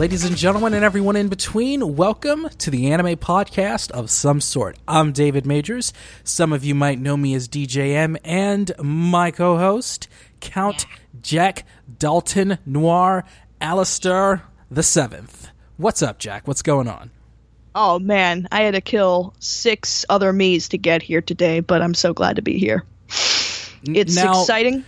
Ladies and gentlemen and everyone in between, welcome to the anime podcast of some sort. I'm David Majors. Some of you might know me as DJM, and my co-host, Count Jack Dalton Noir Alistair the Seventh. What's up, Jack? What's going on? Oh, man. I had to kill 6 other me's to get here today, but I'm so glad to be here. It's exciting.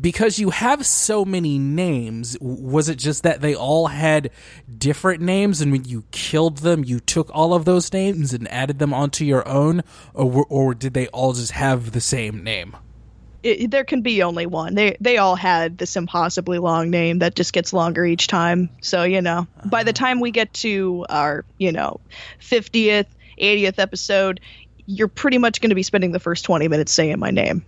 Because you have so many names, was it just that they all had different names, and when you killed them, you took all of those names and added them onto your own, or did they all just have the same name? There can be only one. They all had this impossibly long name that just gets longer each time. So, you know, by the time we get to our, 50th, 80th episode, you're pretty much going to be spending the first 20 minutes saying my name.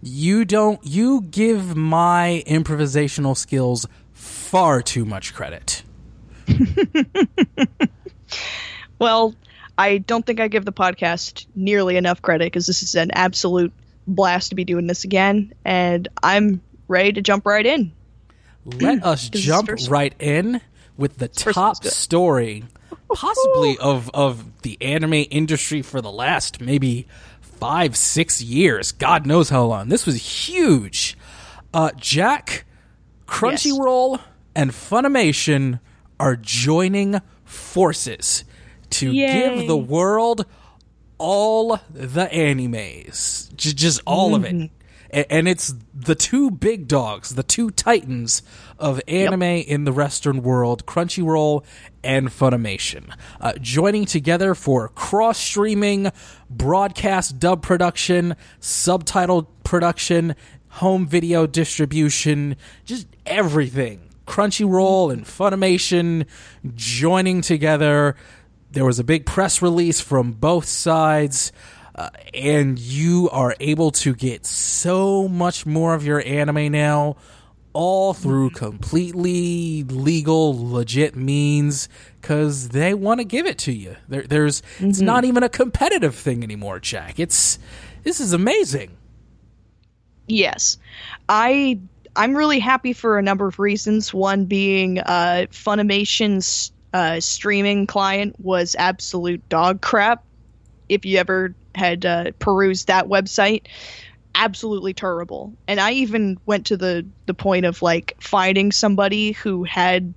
You give my improvisational skills far too much credit. Well, I don't think I give the podcast nearly enough credit because this is an absolute blast to be doing this again, and I'm ready to jump right in. Let us jump right in with the top story, possibly of the anime industry for the last maybe 5-6 years. God knows how long. This was huge. Jack, Crunchyroll, yes, and Funimation are joining forces to give the world all the animes, just all of it. And it's the two big dogs, the two titans of anime in the Western world, Crunchyroll and Funimation, joining together for cross-streaming, broadcast dub production, subtitle production, home video distribution, just everything. Crunchyroll and Funimation joining together. There was a big press release from both sides. And you are able to get so much more of your anime now, all through completely legal, legit means, because they want to give it to you. It's not even a competitive thing anymore, Jack. This is amazing. Yes, I'm really happy for a number of reasons. One being Funimation's streaming client was absolute dog crap. If you ever had perused that website, absolutely terrible. And I even went to the point of like finding somebody who had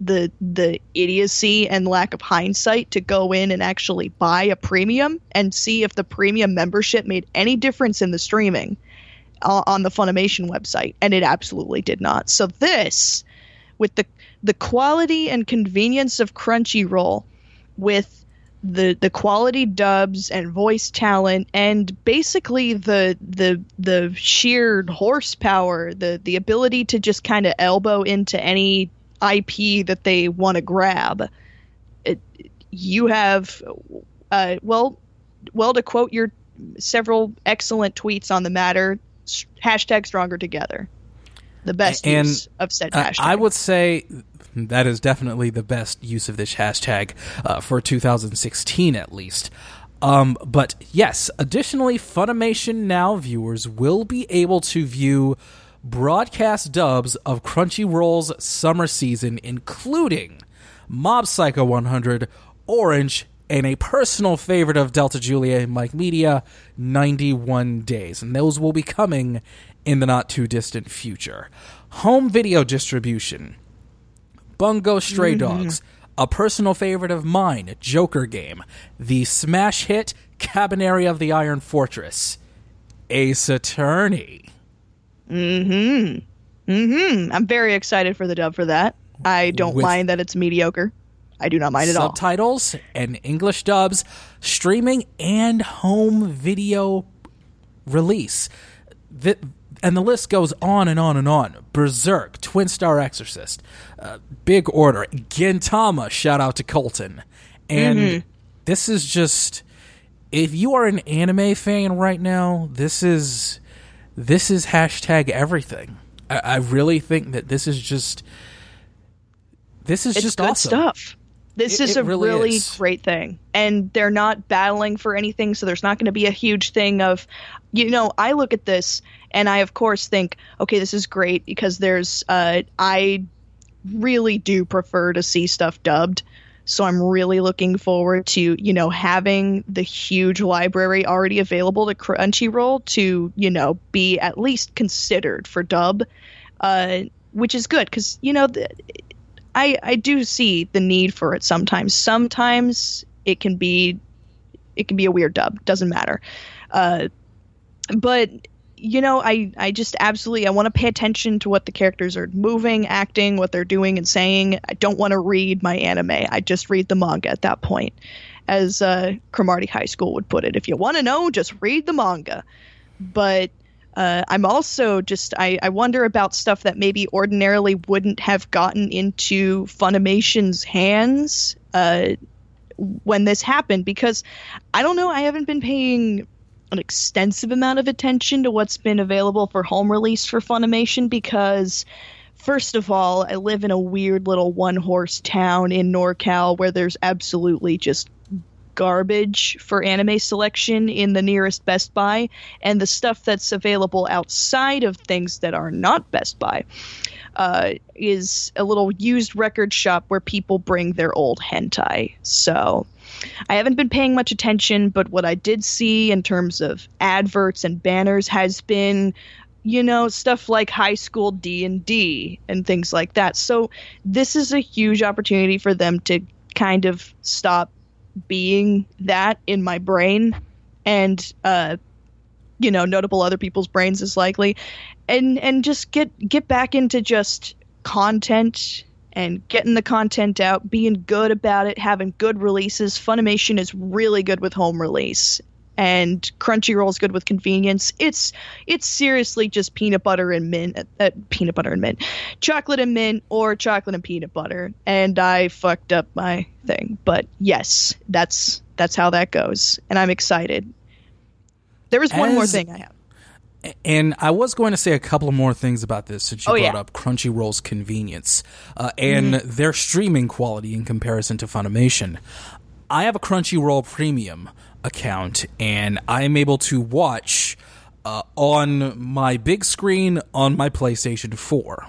the idiocy and lack of hindsight to go in and actually buy a premium and see if the premium membership made any difference in the streaming on the Funimation website, and it absolutely did not. So this, with the quality and convenience of Crunchyroll, with the quality dubs and voice talent, and basically the sheer horsepower, the ability to just kind of elbow into any IP that they want to grab, you have well, to quote your several excellent tweets on the matter, hashtag stronger together, the best use of said hashtag. I would say that is definitely the best use of this hashtag for 2016, at least. But yes, additionally, Funimation Now viewers will be able to view broadcast dubs of Crunchyroll's summer season, including Mob Psycho 100, Orange, and a personal favorite of Delta Julia and Mike Media, 91 Days. And those will be coming in the not-too-distant future. Home video distribution. Bungo Stray Dogs, a personal favorite of mine, Joker Game, the smash hit Cabinary of the Iron Fortress, Ace Attorney. I'm very excited for the dub for that. I don't mind that it's mediocre. I do not mind at all. Subtitles and English dubs, streaming and home video release. And the list goes on and on and on. Berserk, Twin Star Exorcist, Big Order, Gintama, shout out to Colton. And this is just, if you are an anime fan right now, this is hashtag everything. I really think that this is just awesome stuff. This is a really great thing. And they're not battling for anything, so there's not going to be a huge thing of, I look at this and I, of course, think, okay, this is great because there's I really do prefer to see stuff dubbed. So I'm really looking forward to, you know, having the huge library already available to Crunchyroll to, you know, be at least considered for dub, which is good because, you know, I do see the need for it sometimes. Sometimes it can be a weird dub. Doesn't matter. But, you know, I just absolutely, I want to pay attention to what the characters are moving, acting, what they're doing and saying. I don't want to read my anime. I just read the manga at that point. As Cromartie High School would put it, if you want to know, just read the manga. But I'm also just, I wonder about stuff that maybe ordinarily wouldn't have gotten into Funimation's hands when this happened. Because, I don't know, I haven't been paying an extensive amount of attention to what's been available for home release for Funimation because, first of all, I live in a weird little one-horse town in NorCal where there's absolutely just garbage for anime selection in the nearest Best Buy, and the stuff that's available outside of things that are not Best Buy is a little used record shop where people bring their old hentai. So I haven't been paying much attention, but what I did see in terms of adverts and banners has been, you know, stuff like High School D&D and things like that. So this is a huge opportunity for them to kind of stop being that in my brain and, you know, notable other people's brains is likely, and just get back into just content and getting the content out, being good about it, having good releases. Funimation is really good with home release, and Crunchyroll is good with convenience. It's seriously just chocolate and mint, or chocolate and peanut butter. And I fucked up my thing, but yes, that's how that goes, and I'm excited. There was one more thing I have. And I was going to say a couple of more things about this since you brought up Crunchyroll's convenience and their streaming quality in comparison to Funimation. I have a Crunchyroll Premium account, and I am able to watch on my big screen on my PlayStation 4.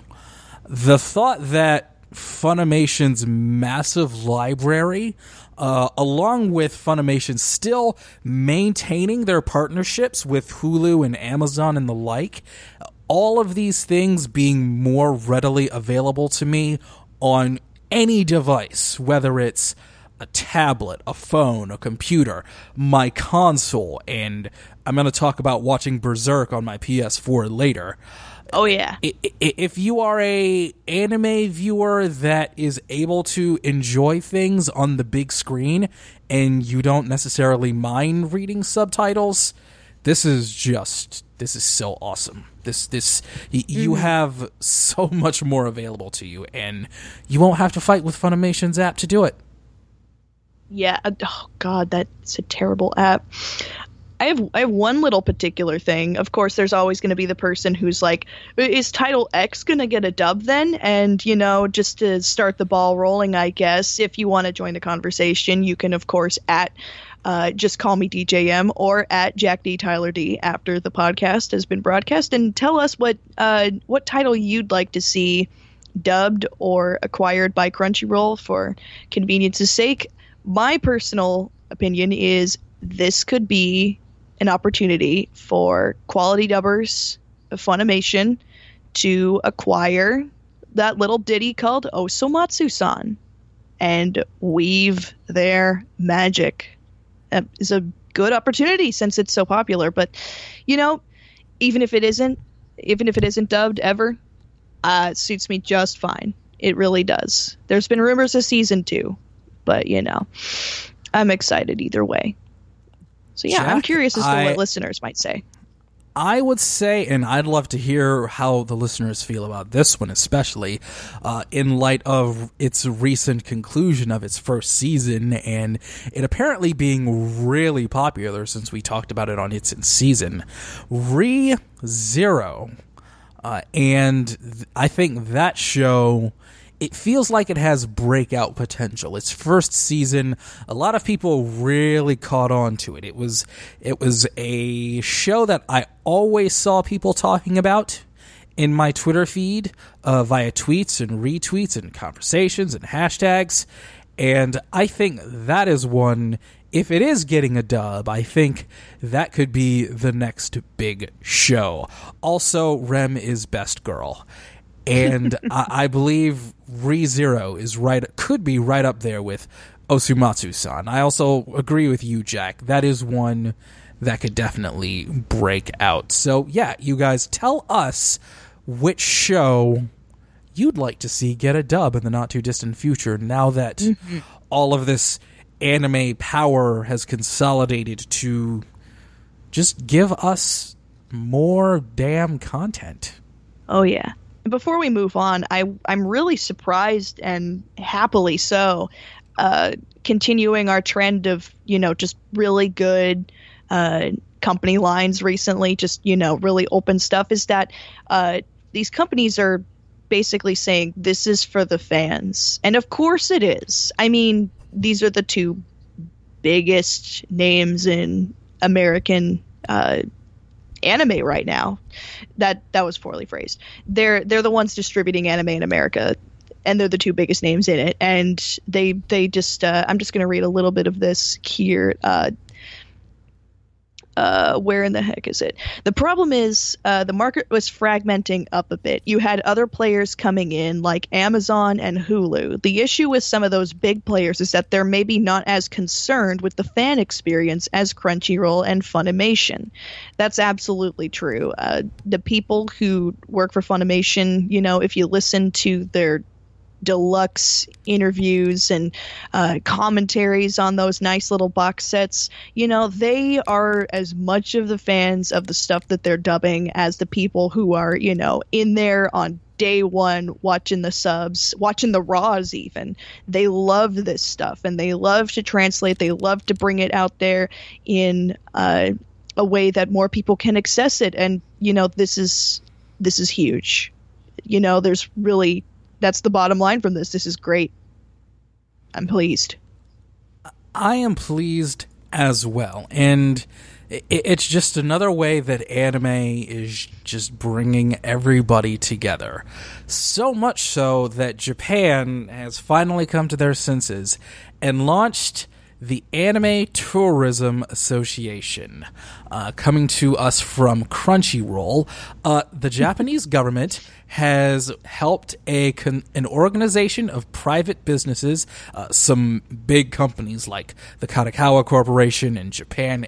The thought that Funimation's massive library, along with Funimation still maintaining their partnerships with Hulu and Amazon and the like, all of these things being more readily available to me on any device, whether it's a tablet, a phone, a computer, my console, and I'm going to talk about watching Berserk on my PS4 later. Oh, yeah. If you are an anime viewer that is able to enjoy things on the big screen and you don't necessarily mind reading subtitles, this is so awesome. You have so much more available to you, and you won't have to fight with Funimation's app to do it. Yeah. Oh, God, that's a terrible app. I have one little particular thing. Of course, there's always going to be the person who's like, is Title X going to get a dub then? And, you know, just to start the ball rolling, I guess, if you want to join the conversation, you can, of course, at just call me DJM or at Jack D. Tyler D after the podcast has been broadcast, and tell us what title you'd like to see dubbed or acquired by Crunchyroll for convenience's sake. My personal opinion is this could be an opportunity for quality dubbers of Funimation to acquire that little ditty called Osomatsu san and weave their magic. That is a good opportunity since it's so popular. But, you know, even if it isn't dubbed ever, it suits me just fine. It really does. There's been rumors of season 2, but, you know, I'm excited either way. So, yeah, Jack, I'm curious as to what listeners might say. I would say, and I'd love to hear how the listeners feel about this one, especially in light of its recent conclusion of its first season and it apparently being really popular since we talked about it on It's in Season. Re Zero. I think that show, it feels like it has breakout potential. Its first season, a lot of people really caught on to it. It was a show that I always saw people talking about, in my Twitter feed via tweets and retweets and conversations and hashtags. And I think that is one, if it is getting a dub, I think that could be the next big show. Also, Rem is best girl. And I believe Re Zero is could be right up there with Osomatsu san. I also agree with you, Jack. That is one that could definitely break out. So, yeah, you guys tell us which show you'd like to see get a dub in the not-too-distant future now that all of this anime power has consolidated to just give us more damn content. Oh, yeah. Before we move on, I'm really surprised, and happily so, continuing our trend of, just really good company lines recently, just, really open stuff, is that these companies are basically saying this is for the fans. And of course it is. I mean, these are the two biggest names in American anime right now. That was poorly phrased. They're the ones distributing anime in America, and they're the two biggest names in it. And they just I'm just going to read a little bit of this here. Where in the heck is it? The problem is the market was fragmenting up a bit. You had other players coming in like Amazon and Hulu. The issue with some of those big players is that they're maybe not as concerned with the fan experience as Crunchyroll and Funimation. That's absolutely true. The people who work for Funimation, if you listen to their deluxe interviews and commentaries on those nice little box sets, they are as much of the fans of the stuff that they're dubbing as the people who are, in there on day one, watching the subs, watching the raws even. They love this stuff, and they love to translate. They love to bring it out there in a way that more people can access it. And, this is huge. There's really... That's the bottom line from this. This is great. I'm pleased. I am pleased as well. And it's just another way that anime is just bringing everybody together. So much so that Japan has finally come to their senses and launched the Anime Tourism Association, coming to us from Crunchyroll. The Japanese government has helped an organization of private businesses, some big companies like the Kotaku Corporation and Japan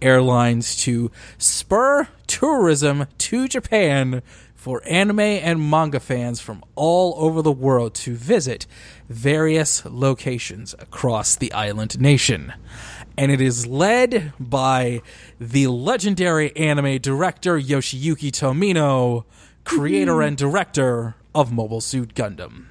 Airlines, to spur tourism to Japan for anime and manga fans from all over the world to visit various locations across the island nation. And it is led by the legendary anime director Yoshiyuki Tomino, creator and director of Mobile Suit Gundam.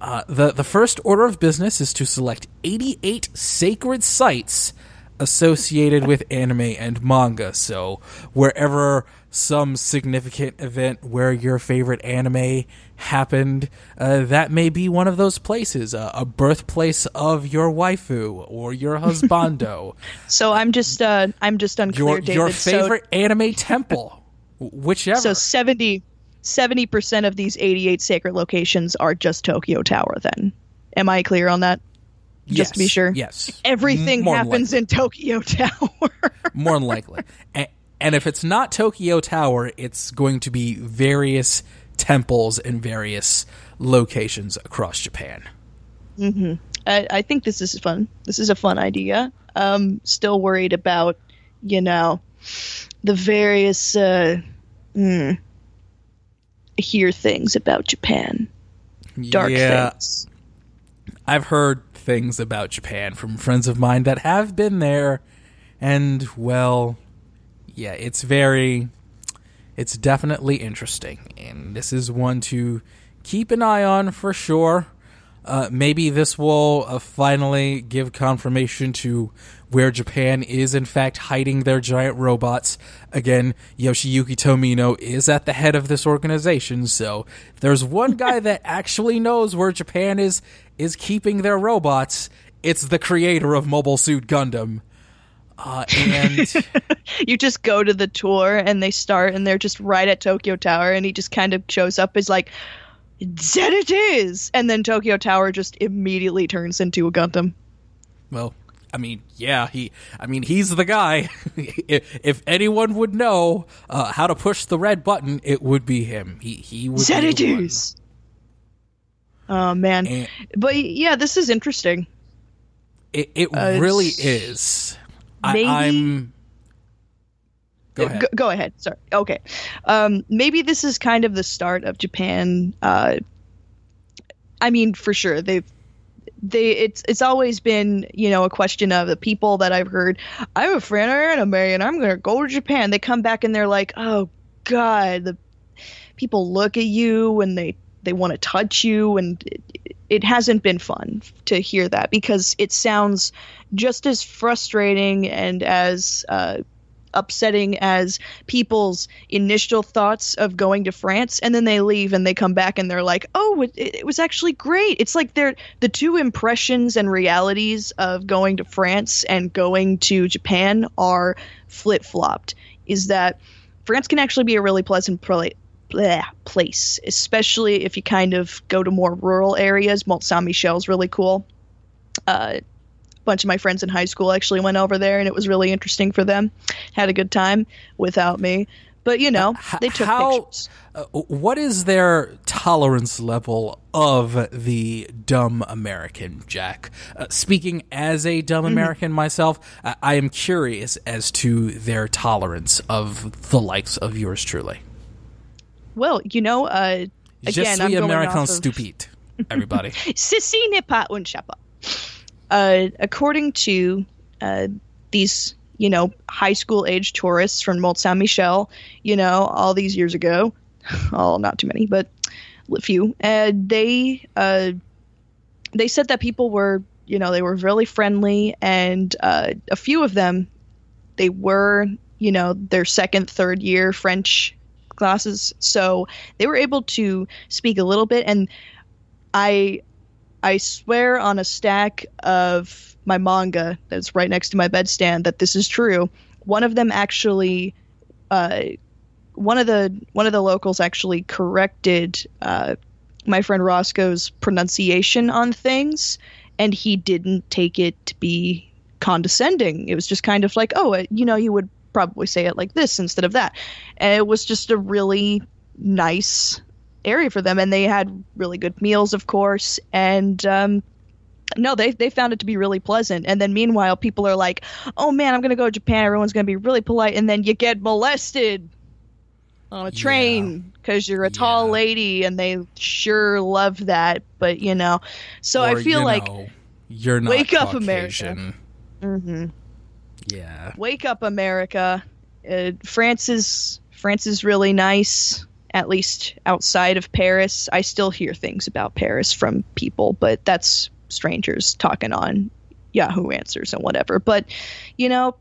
The first order of business is to select 88 sacred sites associated with anime and manga. So wherever some significant event where your favorite anime happened, that may be one of those places, a birthplace of your waifu or your husbando. So I'm just unclear, David. Your favorite anime temple, whichever. So 70% of these 88 sacred locations are just Tokyo Tower then. Am I clear on that? Just yes, to be sure. Yes. Everything happens in Tokyo Tower. More than likely. And if it's not Tokyo Tower, it's going to be various temples in various locations across Japan. Mm-hmm. I think this is fun. This is a fun idea. Still worried about, the various hear things about Japan. Dark things. I've heard things about Japan from friends of mine that have been there, and well, yeah, it's definitely interesting, and this is one to keep an eye on for sure. Maybe this will finally give confirmation to where Japan is in fact hiding their giant robots. Again, Yoshiyuki Tomino is at the head of this organization, so if there's one guy that actually knows where Japan is keeping their robots, it's the creator of Mobile Suit Gundam. And you just go to the tour and they start and they're just right at Tokyo Tower and he just kind of shows up as like, "Zed it is!" And then Tokyo Tower just immediately turns into a Gundam. Well, I mean, yeah, he's the guy. If anyone would know how to push the red button, it would be him. He would. Zed it is. Oh man, but yeah, this is interesting. It really is. Maybe I'm. Go ahead. Sorry. Okay. Maybe this is kind of the start of Japan. I mean, for sure it's always been, you know, a question of the people that I've heard, "I'm a fan of anime and I'm going to go to Japan." They come back and they're like, "Oh God, the people look at you and they want to touch you." And it hasn't been fun to hear that because it sounds just as frustrating and as upsetting as people's initial thoughts of going to France, and then they leave and they come back and they're like, "Oh, it was actually great." It's like they're the two impressions and realities of going to France and going to Japan are flip-flopped. Is that France can actually be a really pleasant place, especially if you kind of go to more rural areas. Mont-Saint Michel's really cool. Bunch of my friends in high school actually went over there and it was really interesting for them. Had a good time without me, but you know, they took pictures. What is their tolerance level of the dumb American, Jack? Speaking as a dumb American myself, I am curious as to their tolerance of the likes of yours truly. Well, you know, again, I'm going American off stupid, everybody. Ceci n'est pas un chapeau. According to these, you know, high school age tourists from Mont-Saint Michel, you know, all these years ago, not too many, but a few, they said that people were, you know, they were really friendly, and a few of them, they were, you know, their second, third year French classes, so they were able to speak a little bit, and I swear on a stack of my manga that's right next to my bedstand that this is true. One of them actually, one of the locals actually corrected my friend Roscoe's pronunciation on things, and he didn't take it to be condescending. It was just kind of like, "Oh, you know, you would probably say it like this instead of that," and it was just a really nice area for them, and they had really good meals, of course, and they found it to be really pleasant. And then meanwhile, people are like, "Oh man, I'm gonna go to Japan, everyone's gonna be really polite," and then you get molested on a train because you're a tall lady, and they sure love that. But you know, so or, I feel like you're not wake Caucasian. Up America. Mm-hmm. Yeah, wake up America. France is really nice. At least outside of Paris. I still hear things about Paris from people, but that's strangers talking on Yahoo Answers and whatever. But, you know,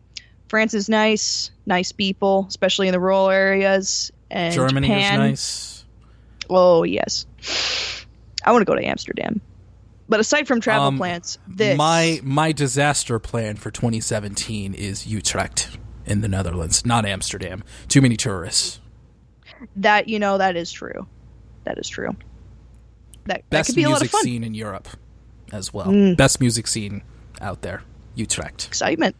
France is nice people, especially in the rural areas. And Germany Japan, is nice. Oh, yes. I want to go to Amsterdam. But aside from travel plans, this... My disaster plan for 2017 is Utrecht in the Netherlands, not Amsterdam. Too many tourists. That, you know, that is true. That is true. That could be a lot of fun. Best music scene in Europe as well. Mm. Best music scene out there. Utrecht. Excitement.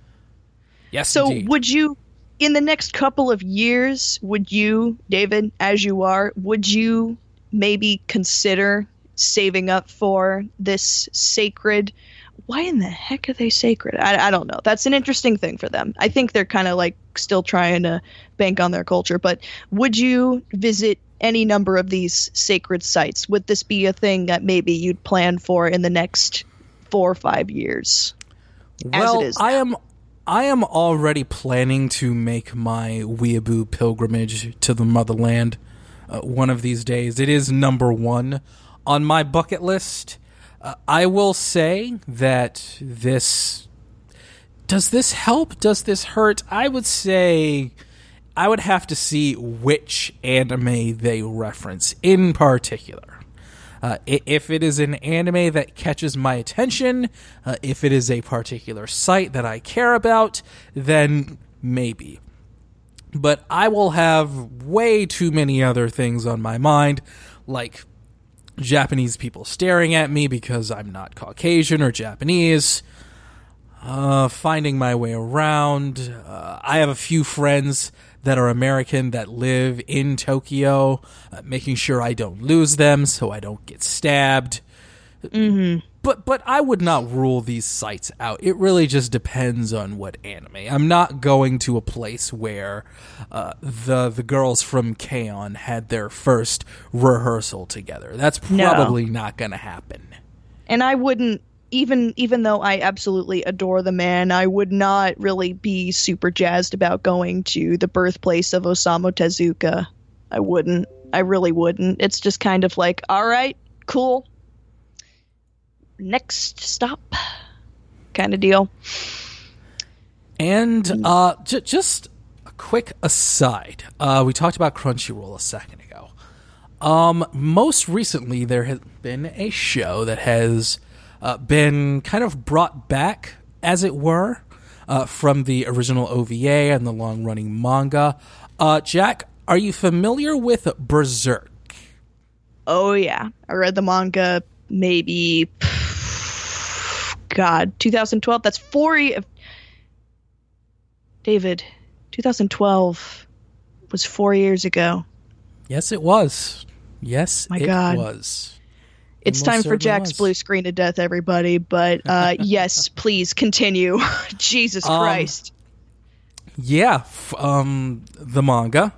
Yes, so indeed. Would you, in the next couple of years, would you, David, as you are, would you maybe consider saving up for this sacred... Why in the heck are they sacred? I don't know. That's an interesting thing for them. I think they're kind of like still trying to bank on their culture. But would you visit any number of these sacred sites? Would this be a thing that maybe you'd plan for in the next 4 or 5 years? Well, as it is now? I am already planning to make my weeaboo pilgrimage to the motherland one of these days. It is number one on my bucket list. I will say that does this help? Does this hurt? I would say I would have to see which anime they reference in particular. If it is an anime that catches my attention, if it is a particular site that I care about, then maybe. But I will have way too many other things on my mind, like Japanese people staring at me because I'm not Caucasian or Japanese, finding my way around. I have a few friends that are American that live in Tokyo, making sure I don't lose them so I don't get stabbed. Mm-hmm. But I would not rule these sites out. It really just depends on what anime. I'm not going to a place where the girls from K-On! Had their first rehearsal together. That's probably not going to happen. And I wouldn't, even though I absolutely adore the man, I would not really be super jazzed about going to the birthplace of Osamu Tezuka. I wouldn't. I really wouldn't. It's just kind of like, all right, cool. Next stop kind of deal. And just a quick aside. We talked about Crunchyroll a second ago. Most recently, there has been a show that has been kind of brought back, as it were, from the original OVA and the long-running manga. Jack, are you familiar with Berserk? Oh, yeah. I read the manga maybe... 2012. That's 4 years. David, 2012 was 4 years ago. Yes, it was. Yes, my God. It was. It's time for Jack's blue screen of death, everybody. But yes, please continue. Jesus Christ. Yeah, the manga,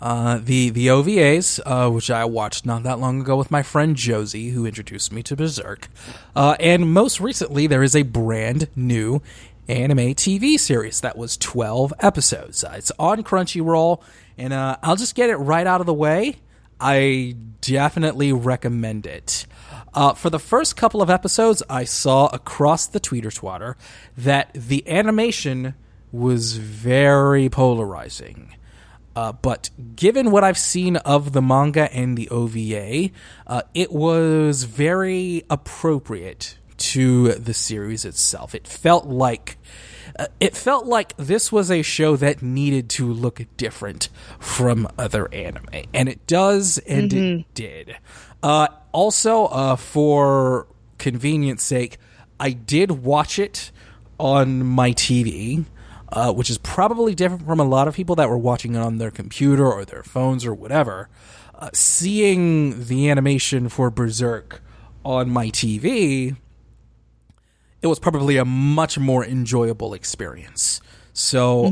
the OVAs, which I watched not that long ago with my friend Josie, who introduced me to Berserk. And most recently, there is a brand new anime TV series that was 12 episodes. It's on Crunchyroll, and I'll just get it right out of the way. I definitely recommend it. For the first couple of episodes, I saw across the Tweeter-Twatter that the animation was very polarizing. But given what I've seen of the manga and the OVA, it was very appropriate to the series itself. It felt like this was a show that needed to look different from other anime, and it does, and it did. Also, for convenience sake, I did watch it on my TV. Which is probably different from a lot of people that were watching it on their computer or their phones or whatever. Seeing the animation for Berserk on my TV, it was probably a much more enjoyable experience. So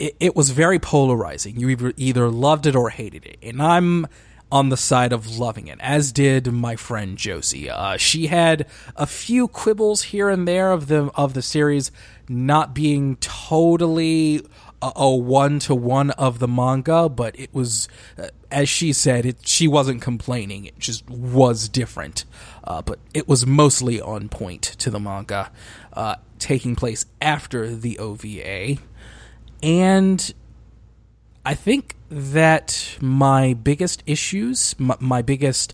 it was very polarizing. You either loved it or hated it. And I'm on the side of loving it, as did my friend Josie. She had a few quibbles here and there of the series not being totally a one-to-one of the manga, but it was, as she said, she wasn't complaining. It just was different. But it was mostly on point to the manga, taking place after the OVA. And I think that my biggest issues, my biggest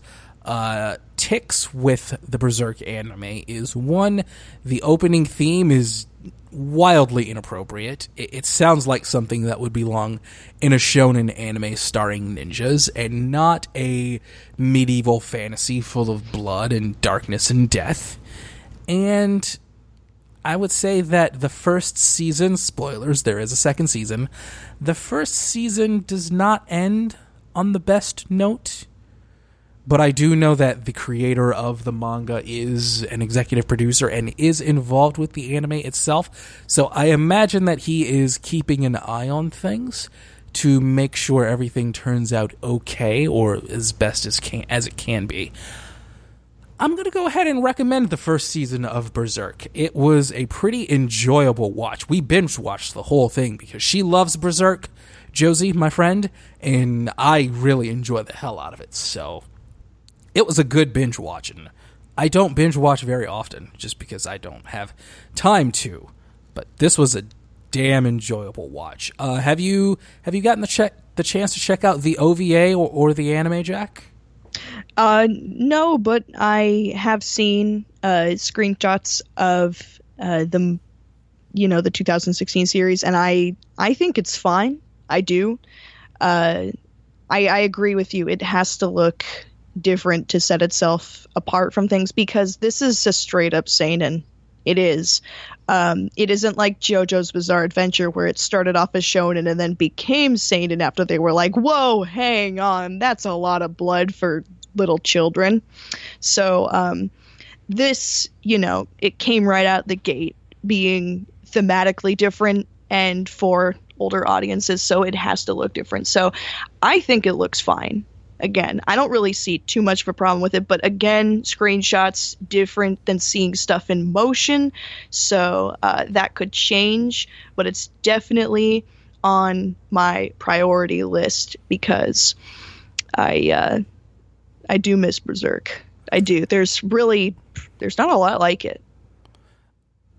ticks with the Berserk anime is, one, the opening theme is wildly inappropriate. It sounds like something that would belong in a shonen anime starring ninjas, and not a medieval fantasy full of blood and darkness and death. And I would say that the first season, spoilers, there is a second season, the first season does not end on the best note. But I do know that the creator of the manga is an executive producer and is involved with the anime itself. So I imagine that he is keeping an eye on things to make sure everything turns out okay, or as best as it can be. I'm going to go ahead and recommend the first season of Berserk. It was a pretty enjoyable watch. We binge-watched the whole thing because she loves Berserk, Josie, my friend, and I really enjoy the hell out of it, so... It was a good binge watching. I don't binge watch very often just because I don't have time to. But this was a damn enjoyable watch. Have you gotten the chance to check out the OVA or the anime, Jack? No, but I have seen screenshots of the, you know, the 2016 series, and I think it's fine. I do. I agree with you. It has to look different to set itself apart from things, because this is a straight up seinen. It is. It isn't like JoJo's Bizarre Adventure, where it started off as shonen and then became seinen after they were like, whoa, hang on, that's a lot of blood for little children. So this, you know, it came right out the gate being thematically different and for older audiences, so it has to look different. So I think it looks fine. Again, I don't really see too much of a problem with it, but again, screenshots different than seeing stuff in motion, so that could change, but it's definitely on my priority list because I do miss Berserk. I do. There's not a lot like it.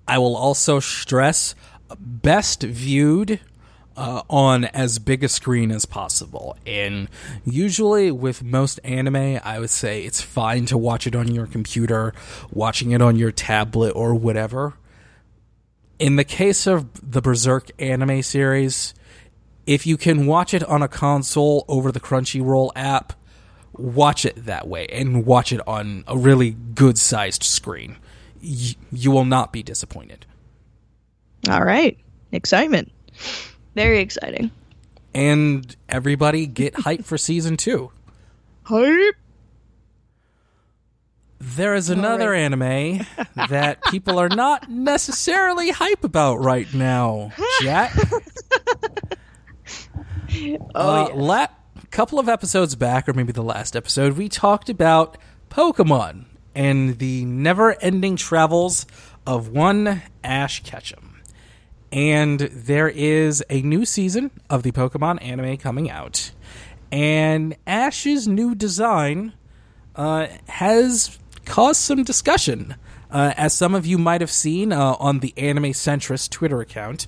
I will also stress best viewed on as big a screen as possible. And usually with most anime, I would say it's fine to watch it on your computer, watching it on your tablet or whatever. In the case of the Berserk anime series, if you can watch it on a console over the Crunchyroll app, watch it that way and watch it on a really good-sized screen. You will not be disappointed. All right. Excitement. Very exciting. And everybody get hype for season 2. Hype! There is another anime that people are not necessarily hype about right now, Jack. Couple of episodes back, or maybe the last episode, we talked about Pokemon and the never-ending travels of one Ash Ketchum. And there is a new season of the Pokemon anime coming out. And Ash's new design has caused some discussion. As some of you might have seen on the Anime Centrist Twitter account,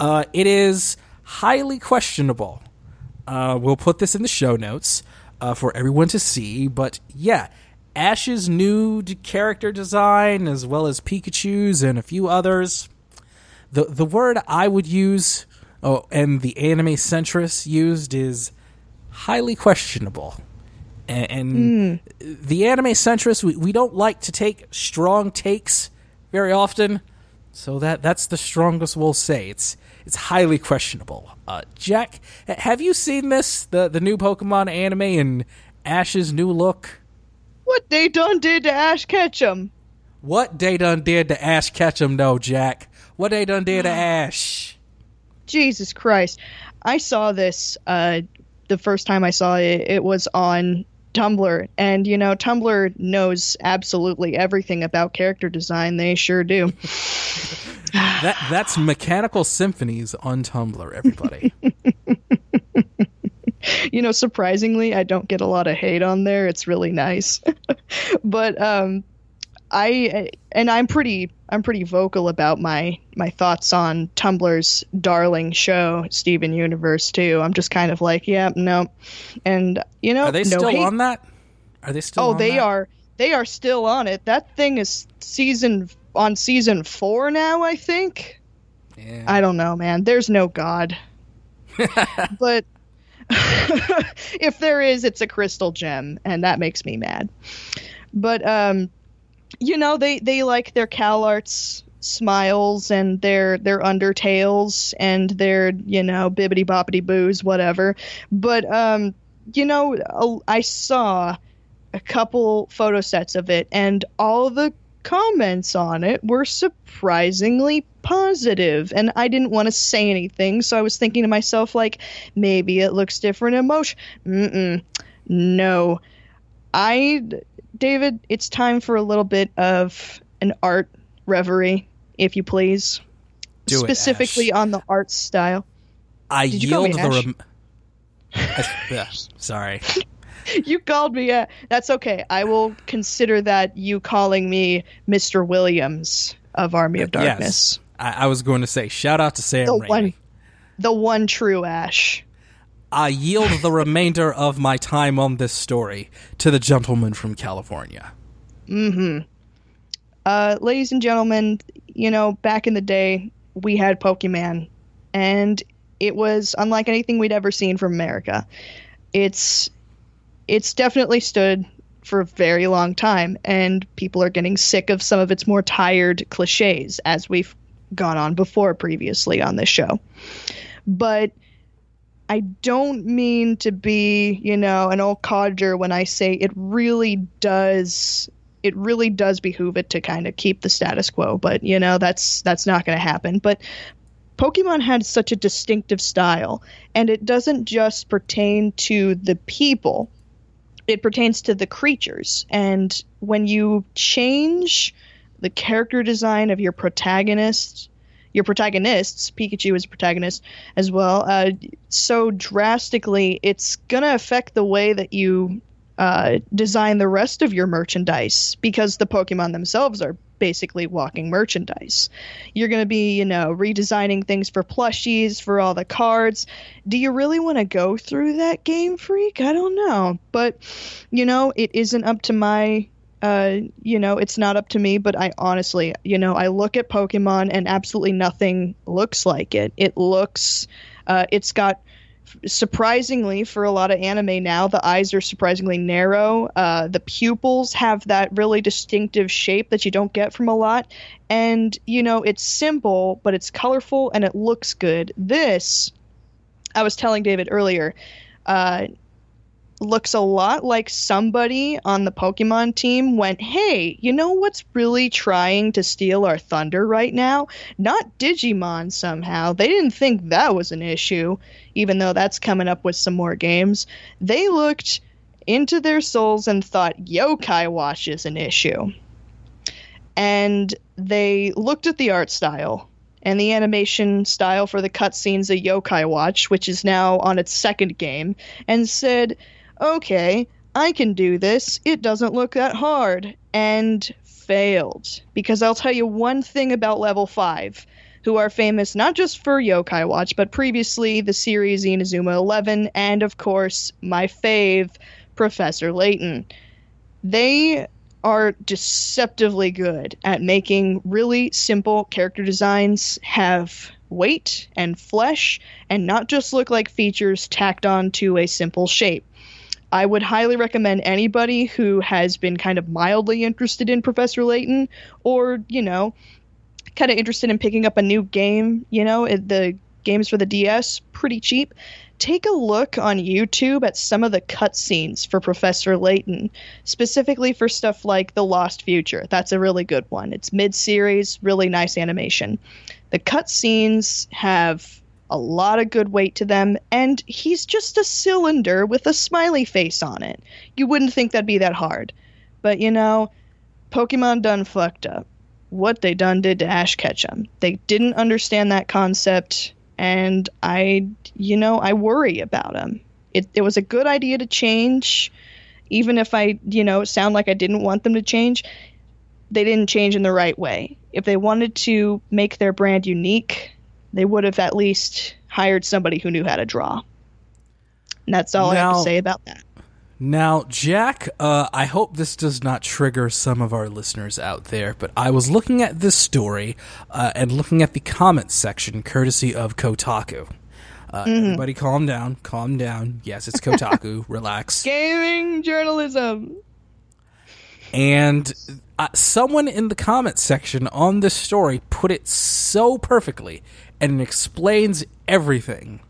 it is highly questionable. We'll put this in the show notes for everyone to see. But yeah, Ash's new character design, as well as Pikachu's and a few others... The word I would use, and the anime centrists used, is highly questionable. And the anime centrists, we don't like to take strong takes very often, so that's the strongest we'll say. It's highly questionable. Jack, have you seen this, the new Pokemon anime and Ash's new look? What they done did to Ash Ketchum. What they done did to Ash Ketchum, no, Jack. What they done did to Ash? Jesus Christ. I saw this the first time I saw it. It was on Tumblr. And, you know, Tumblr knows absolutely everything about character design. They sure do. That's Mechanical Symphonies on Tumblr, everybody. You know, surprisingly, I don't get a lot of hate on there. It's really nice. But, I'm pretty vocal about my thoughts on Tumblr's darling show, Steven Universe 2. I'm just kind of like, yeah, no. And, you know, are they still on that? Are they still on that? Oh, they are still on it. That thing is on season 4 now, I think. Yeah. I don't know, man. There's no God. But if there is, it's a crystal gem, and that makes me mad. But you know, they like their CalArts smiles and their Undertales and their, you know, bibbity boppity boos, whatever. But, you know, I saw a couple photo sets of it, and all the comments on it were surprisingly positive, and I didn't want to say anything, so I was thinking to myself, like, maybe it looks different in motion. No. David, it's time for a little bit of an art reverie, if you please. Do specifically it, Ash. On the art style. Sorry. You called me. That's okay. I will consider that you calling me Mr. Williams of Army of Darkness. Yes. I was going to say, shout out to Sam Raimi. The one true Ash. I yield the remainder of my time on this story to the gentleman from California. Mm-hmm. Ladies and gentlemen, you know, back in the day, we had Pokemon, and it was unlike anything we'd ever seen from America. It's definitely stood for a very long time, and people are getting sick of some of its more tired cliches, as we've gone on before previously on this show. But I don't mean to be, you know, an old codger when I say it really does behoove it to kind of keep the status quo, but, you know, that's not going to happen. But Pokemon had such a distinctive style, and it doesn't just pertain to the people. It pertains to the creatures. And when you change the character design of your protagonists, Pikachu is a protagonist as well, so drastically, it's going to affect the way that you design the rest of your merchandise, because the Pokemon themselves are basically walking merchandise. You're going to be, you know, redesigning things for plushies, for all the cards. Do you really want to go through that, Game Freak? I don't know. But, you know, it isn't up to my... you know, it's not up to me, but I honestly, you know, I look at Pokemon and absolutely nothing looks like it. It looks, it's got, surprisingly, for a lot of anime now, the eyes are surprisingly narrow. The pupils have that really distinctive shape that you don't get from a lot. And, you know, it's simple, but it's colorful and it looks good. This, I was telling David earlier, looks a lot like somebody on the Pokemon team went, hey, you know what's really trying to steal our thunder right now? Not Digimon somehow. They didn't think that was an issue, even though that's coming up with some more games. They looked into their souls and thought Yokai Watch is an issue. And they looked at the art style and the animation style for the cutscenes of Yokai Watch, which is now on its second game, and said... okay, I can do this. It doesn't look that hard. And failed. Because I'll tell you one thing about Level 5, who are famous not just for Yokai Watch, but previously the series Inazuma 11, and of course, my fave, Professor Layton. They are deceptively good at making really simple character designs have weight and flesh, and not just look like features tacked on to a simple shape. I would highly recommend anybody who has been kind of mildly interested in Professor Layton, or, you know, kind of interested in picking up a new game. You know, the games for the DS, pretty cheap. Take a look on YouTube at some of the cutscenes for Professor Layton, specifically for stuff like The Lost Future. That's a really good one. It's mid-series, really nice animation. The cutscenes have... a lot of good weight to them, and he's just a cylinder with a smiley face on it. You wouldn't think that'd be that hard. But, you know, Pokemon done fucked up. What they done did to Ash Ketchum. They didn't understand that concept, and I worry about him. It was a good idea to change, even if I, you know, sound like I didn't want them to change. They didn't change in the right way. If they wanted to make their brand unique... they would have at least hired somebody who knew how to draw. And that's all I have to say about that. Now, Jack, I hope this does not trigger some of our listeners out there, but I was looking at this story and looking at the comments section, courtesy of Kotaku. Everybody calm down, calm down. Yes, it's Kotaku. Relax. Gaming journalism. And... someone in the comments section on this story put it so perfectly, and it explains everything.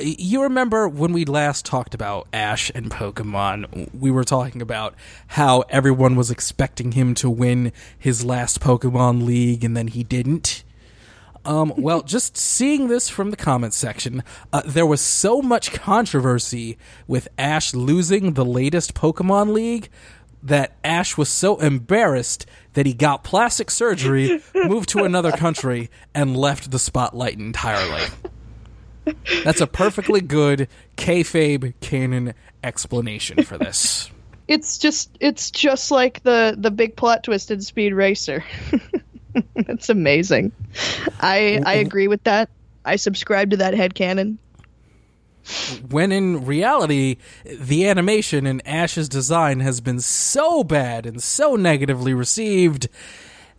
You remember when we last talked about Ash and Pokemon, we were talking about how everyone was expecting him to win his last Pokemon League, and then he didn't. Well, just seeing this from the comments section, there was so much controversy with Ash losing the latest Pokemon League that Ash was so embarrassed that he got plastic surgery, moved to another country, and left the spotlight entirely. That's a perfectly good kayfabe canon explanation for this. It's just like the big plot twist in Speed Racer. That's amazing. I agree with that. I subscribe to that headcanon. When in reality, the animation and Ash's design has been so bad and so negatively received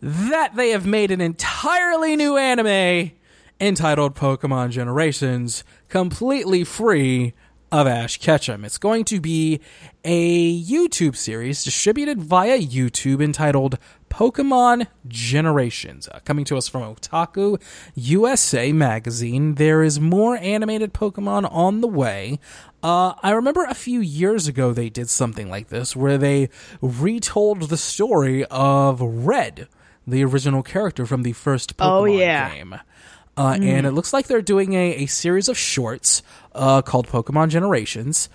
that they have made an entirely new anime entitled Pokemon Generations, completely free of Ash Ketchum. It's going to be a YouTube series distributed via YouTube entitled Pokemon Generations. Coming to us from Otaku USA magazine, there is more animated Pokemon on the way. I remember a few years ago they did something like this where they retold the story of Red, the original character from the first Pokemon game. And it looks like they're doing a series of shorts called Pokemon Generations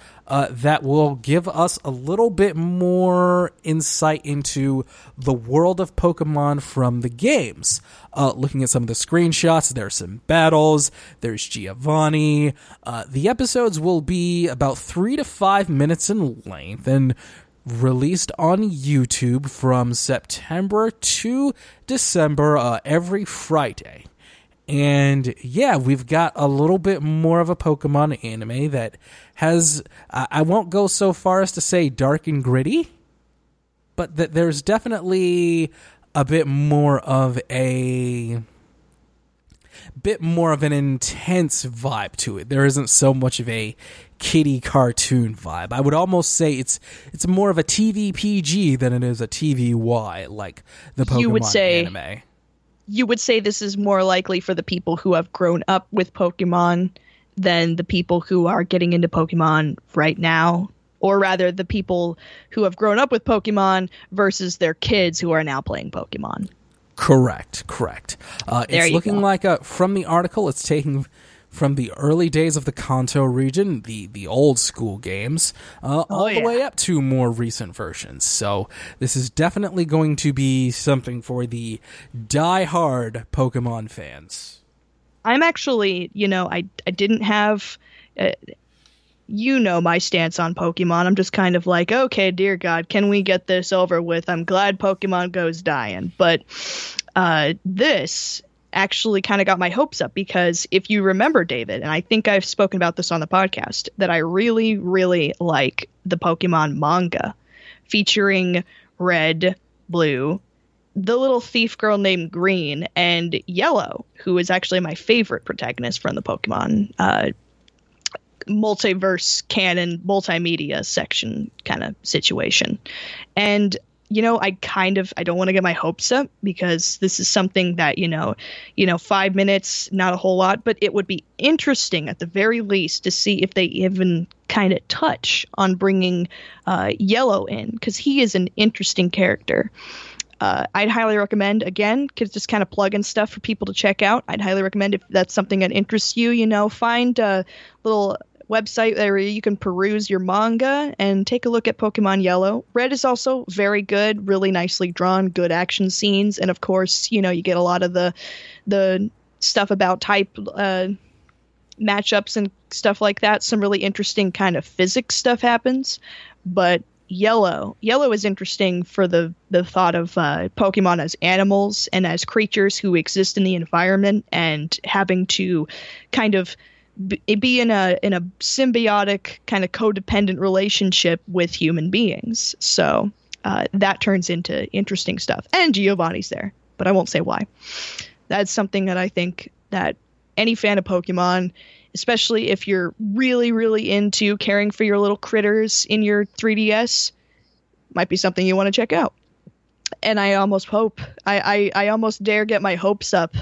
that will give us a little bit more insight into the world of Pokemon from the games. Looking at some of the screenshots, there are some battles, there's Giovanni. The episodes will be about 3 to 5 minutes in length and released on YouTube from September to December every Friday. And yeah, we've got a little bit more of a Pokemon anime that has, I won't go so far as to say dark and gritty, but that there's definitely a bit more of an intense vibe to it. There isn't so much of a kiddie cartoon vibe. I would almost say it's more of a TV PG than it is a TVY, like the Pokemon anime. You would say this is more likely for the people who have grown up with Pokemon than the people who are getting into Pokemon right now, or rather the people who have grown up with Pokemon versus their kids who are now playing Pokemon. Correct. It's looking like, from the article, it's taking from the early days of the Kanto region, the old school games, the way up to more recent versions. So this is definitely going to be something for the die-hard Pokemon fans. I'm actually, I didn't have, my stance on Pokemon. I'm just kind of like, okay, dear God, can we get this over with? I'm glad Pokemon Go's dying. But this actually kind of got my hopes up, because if you remember, David, and I think I've spoken about this on the podcast, that I really, really like the Pokemon manga featuring Red, Blue, the little thief girl named Green, and Yellow, who is actually my favorite protagonist from the Pokemon multiverse canon, multimedia section kind of situation. And I don't want to get my hopes up, because this is something that, 5 minutes, not a whole lot, but it would be interesting at the very least to see if they even kind of touch on bringing Yellow in, because he is an interesting character. I'd highly recommend, again, because just kind of plug in stuff for people to check out. I'd highly recommend, if that's something that interests you, find a little website where you can peruse your manga and take a look at Pokemon Yellow. Red is also very good, really nicely drawn, good action scenes, and of course, you get a lot of the stuff about type matchups and stuff like that. Some really interesting kind of physics stuff happens, but Yellow is interesting for the thought of Pokemon as animals and as creatures who exist in the environment, and having to kind of be in a symbiotic kind of codependent relationship with human beings. So that turns into interesting stuff. And Giovanni's there, but I won't say why. That's something that I think that any fan of Pokemon, especially if you're really, really into caring for your little critters in your 3DS, might be something you want to check out. And I almost hope, I almost dare get my hopes up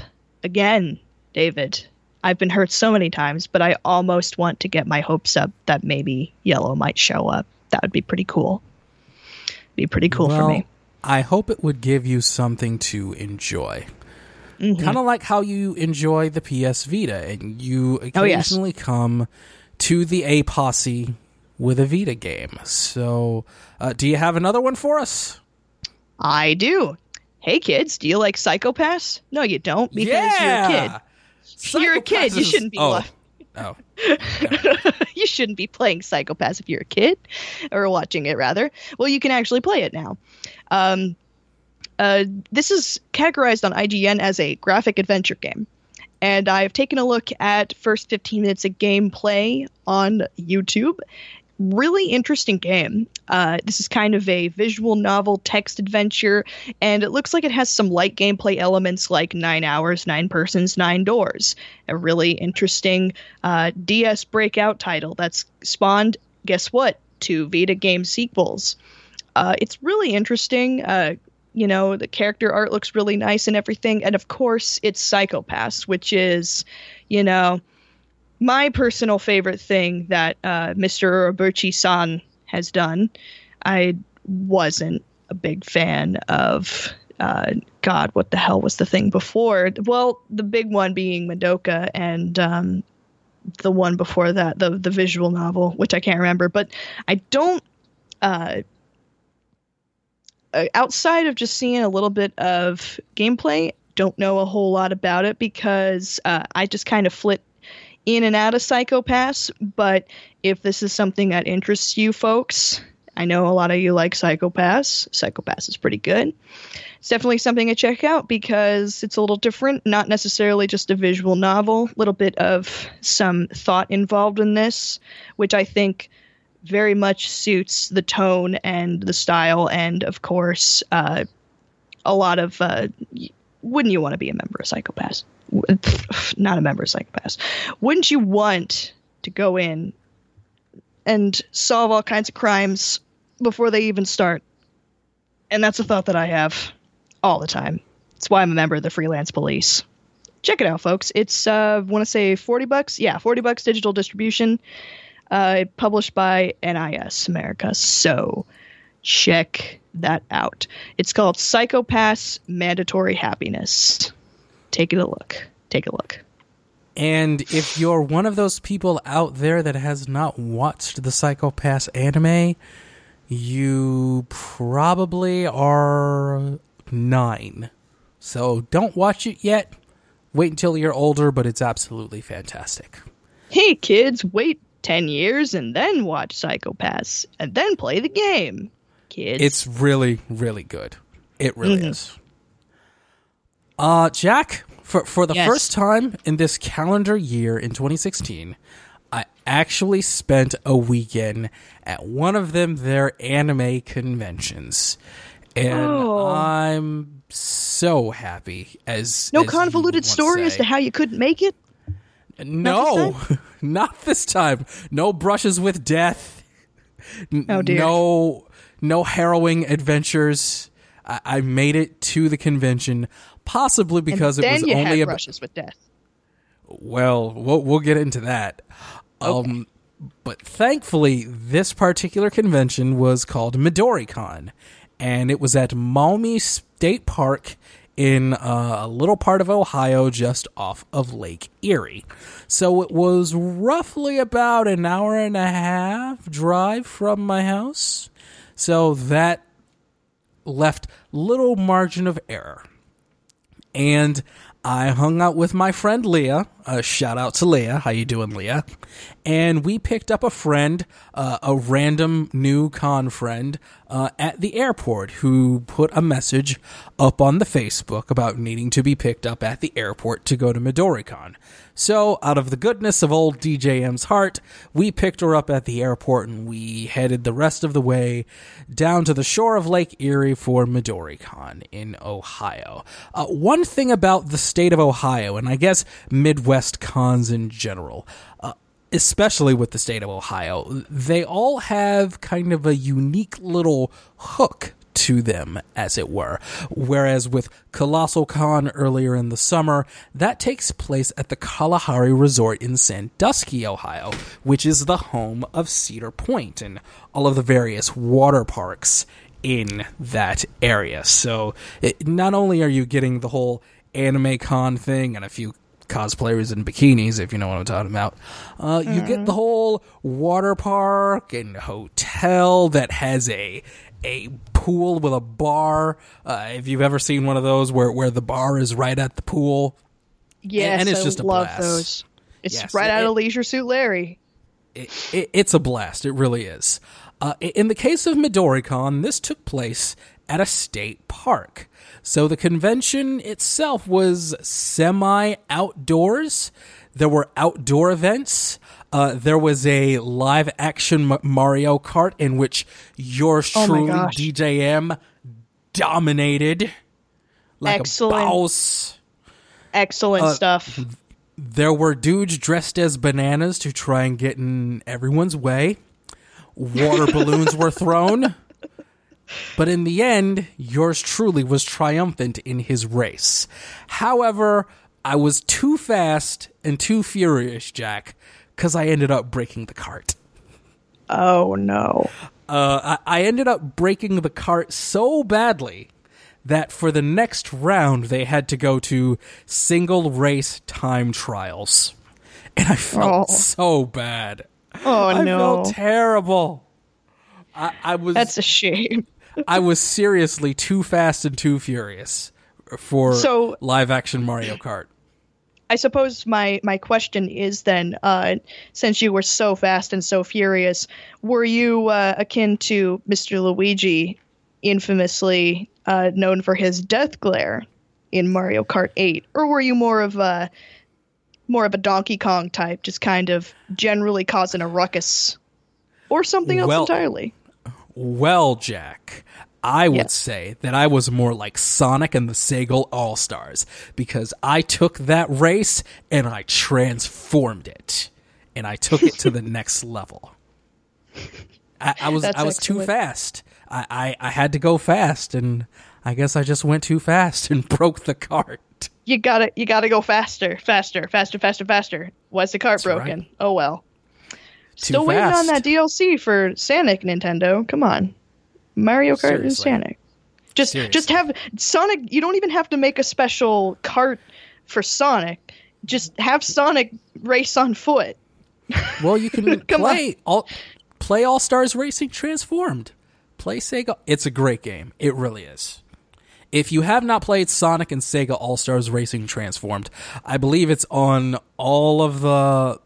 again, David. I've been hurt so many times, but I almost want to get my hopes up that maybe Yellow might show up. That would be pretty cool. Be pretty cool for me. I hope it would give you something to enjoy. Mm-hmm. Kind of like how you enjoy the PS Vita, and you occasionally come to the A Posse with a Vita game. So, do you have another one for us? I do. Hey, kids, do you like Psychopaths? No, you don't, because you're a kid. You're a kid. You shouldn't be. You shouldn't be playing Psycho Pass if you're a kid, or watching it rather. Well, you can actually play it now. This is categorized on IGN as a graphic adventure game, And I've taken a look at first 15 minutes of gameplay on YouTube. Really interesting game. This is kind of a visual novel text adventure, and it looks like it has some light gameplay elements like 9 hours, 9 persons, 9 doors. A really interesting DS breakout title that's spawned, guess what, 2 Vita game sequels. It's really interesting. You know, the character art looks really nice and everything. And of course, it's Psychopaths, which is, you know, my personal favorite thing that Mr. Urobuchi-san has done. I wasn't a big fan of, God, what the hell was the thing before? Well, the big one being Madoka, and the one before that, the visual novel, which I can't remember. But I don't, outside of just seeing a little bit of gameplay, don't know a whole lot about it, because I just kind of flit in and out of Psychopaths. But if this is something that interests you folks, I know a lot of you like Psychopaths. Psychopaths is pretty good. It's definitely something to check out because it's a little different, not necessarily just a visual novel, a little bit of some thought involved in this, which I think very much suits the tone and the style. And of course, a lot of, wouldn't you want to be a member of Psychopaths? Not a member of Psychopaths. Wouldn't you want to go in and solve all kinds of crimes before they even start? And that's a thought that I have all the time. That's why I'm a member of the freelance police. Check it out, folks. It's, I want to say $40. Yeah, $40 digital distribution, published by NIS America. So check that out. It's called Psychopaths Mandatory Happiness. Take it a look. Take a look. And if you're one of those people out there that has not watched the Psychopaths anime, you probably are 9. So don't watch it yet. Wait until you're older, but it's absolutely fantastic. Hey, kids, wait 10 years and then watch Psychopaths and then play the game, kids. It's really, really good. It really is. Jack, for the first time in this calendar year in 2016, I actually spent a weekend at one of their anime conventions. And I'm so happy. No convoluted story as to how you couldn't make it? No, not this time. No brushes with death. Oh, dear. No harrowing adventures. I made it to the convention. Possibly because it was only brushes with death. Well, we'll get into that. Okay. But thankfully, this particular convention was called MidoriCon, and it was at Maumee State Park in a little part of Ohio just off of Lake Erie. So it was roughly about an hour and a half drive from my house. So that left little margin of error. And I hung out with my friend Leah. Shout out to Leah. How you doing, Leah? And we picked up a friend, a random new con friend, at the airport, who put a message up on the Facebook about needing to be picked up at the airport to go to MidoriCon. So out of the goodness of old DJM's heart, we picked her up at the airport and we headed the rest of the way down to the shore of Lake Erie for MidoriCon in Ohio. One thing about the state of Ohio, and I guess Midwest cons in general, especially with the state of Ohio, they all have kind of a unique little hook to them, as it were. Whereas with Colossal Con earlier in the summer, that takes place at the Kalahari Resort in Sandusky, Ohio, which is the home of Cedar Point and all of the various water parks in that area. So not only are you getting the whole anime con thing and a few cosplayers in bikinis, if you know what I'm talking about, you get the whole water park and hotel that has a pool with a bar. If you've ever seen one of those where the bar is right at the pool. Yes, and it's just a blast. I love those. It's right out of Leisure Suit Larry. It's a blast. It really is. In the case of MidoriCon, this took place at a state park. So the convention itself was semi-outdoors. There were outdoor events. There was a live-action Mario Kart in which yours truly, DJM, dominated like a boss. Excellent stuff. There were dudes dressed as bananas to try and get in everyone's way. Water balloons were thrown. But in the end, yours truly was triumphant in his race. However, I was too fast and too furious, Jack, because I ended up breaking the cart. Oh, no. I ended up breaking the cart so badly that for the next round, they had to go to single race time trials. And I felt so bad. Oh, no. I felt terrible. I was. That's a shame. I was seriously too fast and too furious for live-action Mario Kart. I suppose my question is then, since you were so fast and so furious, were you akin to Mr. Luigi, infamously known for his death glare in Mario Kart 8, or were you more of a Donkey Kong type, just kind of generally causing a ruckus, or something else entirely? Well, Jack, I would say that I was more like Sonic and the Seagull All-Stars, because I took that race and I transformed it, and I took it to the next level. I was too fast. I had to go fast, and I guess I just went too fast and broke the cart. You gotta go faster. Why's the cart broken? Right. Oh well. Still waiting on that DLC for Sonic, Nintendo. Come on. Mario Kart and Sonic. Just have Sonic. You don't even have to make a special cart for Sonic. Just have Sonic race on foot. Well, you can play All Stars Racing Transformed. Play Sega. It's a great game. It really is. If you have not played Sonic and Sega All Stars Racing Transformed, I believe it's on all of the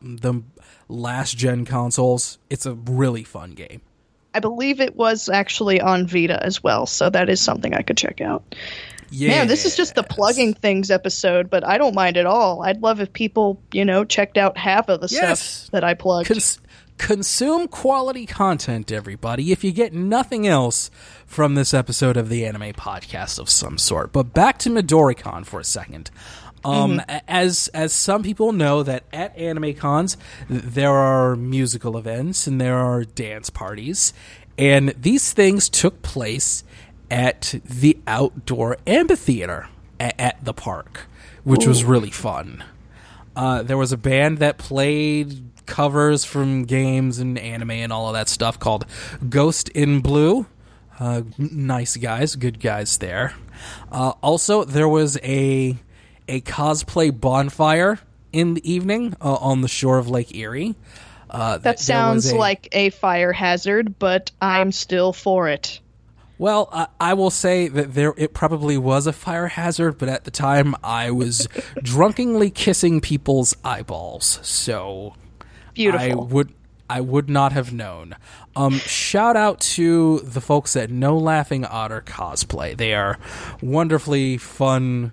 last gen consoles. It's a really fun game. I believe it was actually on Vita as well, so that is something I could check out. Yeah, man, this is just the plugging things episode, but I don't mind at all. I'd love if people, checked out half of the stuff that I plugged. Consume quality content, everybody, if you get nothing else from this episode of the Anime Podcast of some sort. But back to MidoriCon for a second. As some people know, that at anime cons, there are musical events and there are dance parties. And these things took place at the outdoor amphitheater at the park, which was really fun. There was a band that played covers from games and anime and all of that stuff called Ghost in Blue. Nice guys, good guys there. Also, there was a cosplay bonfire in the evening on the shore of Lake Erie. That sounds like a fire hazard, but I'm still for it. Well, I will say that it probably was a fire hazard, but at the time I was drunkenly kissing people's eyeballs, so beautiful. I would not have known. Shout out to the folks at No Laughing Otter Cosplay. They are wonderfully fun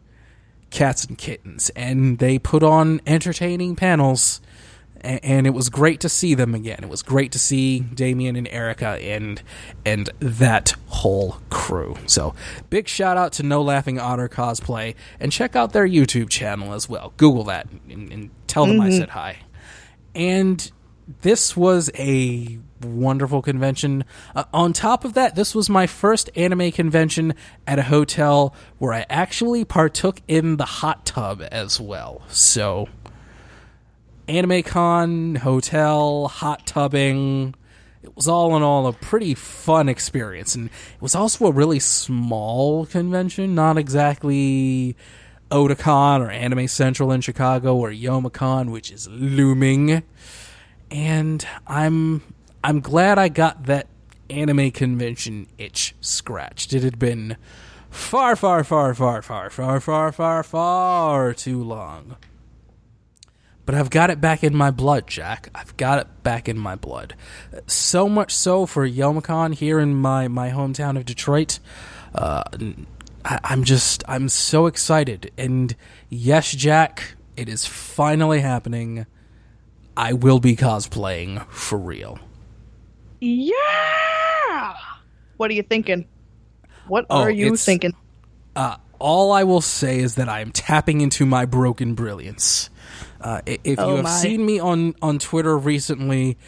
cats and kittens, and they put on entertaining panels, and it was great to see them again. It was great to see Damien and Erica and that whole crew. So big shout out to No Laughing Otter Cosplay, and check out their YouTube channel as well. Google that and tell them I said hi. And this was a wonderful convention. On top of that, this was my first anime convention at a hotel where I actually partook in the hot tub as well. So, AnimeCon, hotel, hot tubbing, it was all in all a pretty fun experience. And it was also a really small convention, not exactly Otakon or Anime Central in Chicago or Yomacon, which is looming. And I'm glad I got that anime convention itch scratched. It had been far too long. But I've got it back in my blood, Jack. I've got it back in my blood. So much so for Yomacon here in my hometown of Detroit. I'm so excited. And yes, Jack, it is finally happening. I will be cosplaying for real. Yeah! What are you thinking? What are you thinking? All I will say is that I am tapping into my broken brilliance. If you have seen me on Twitter recently,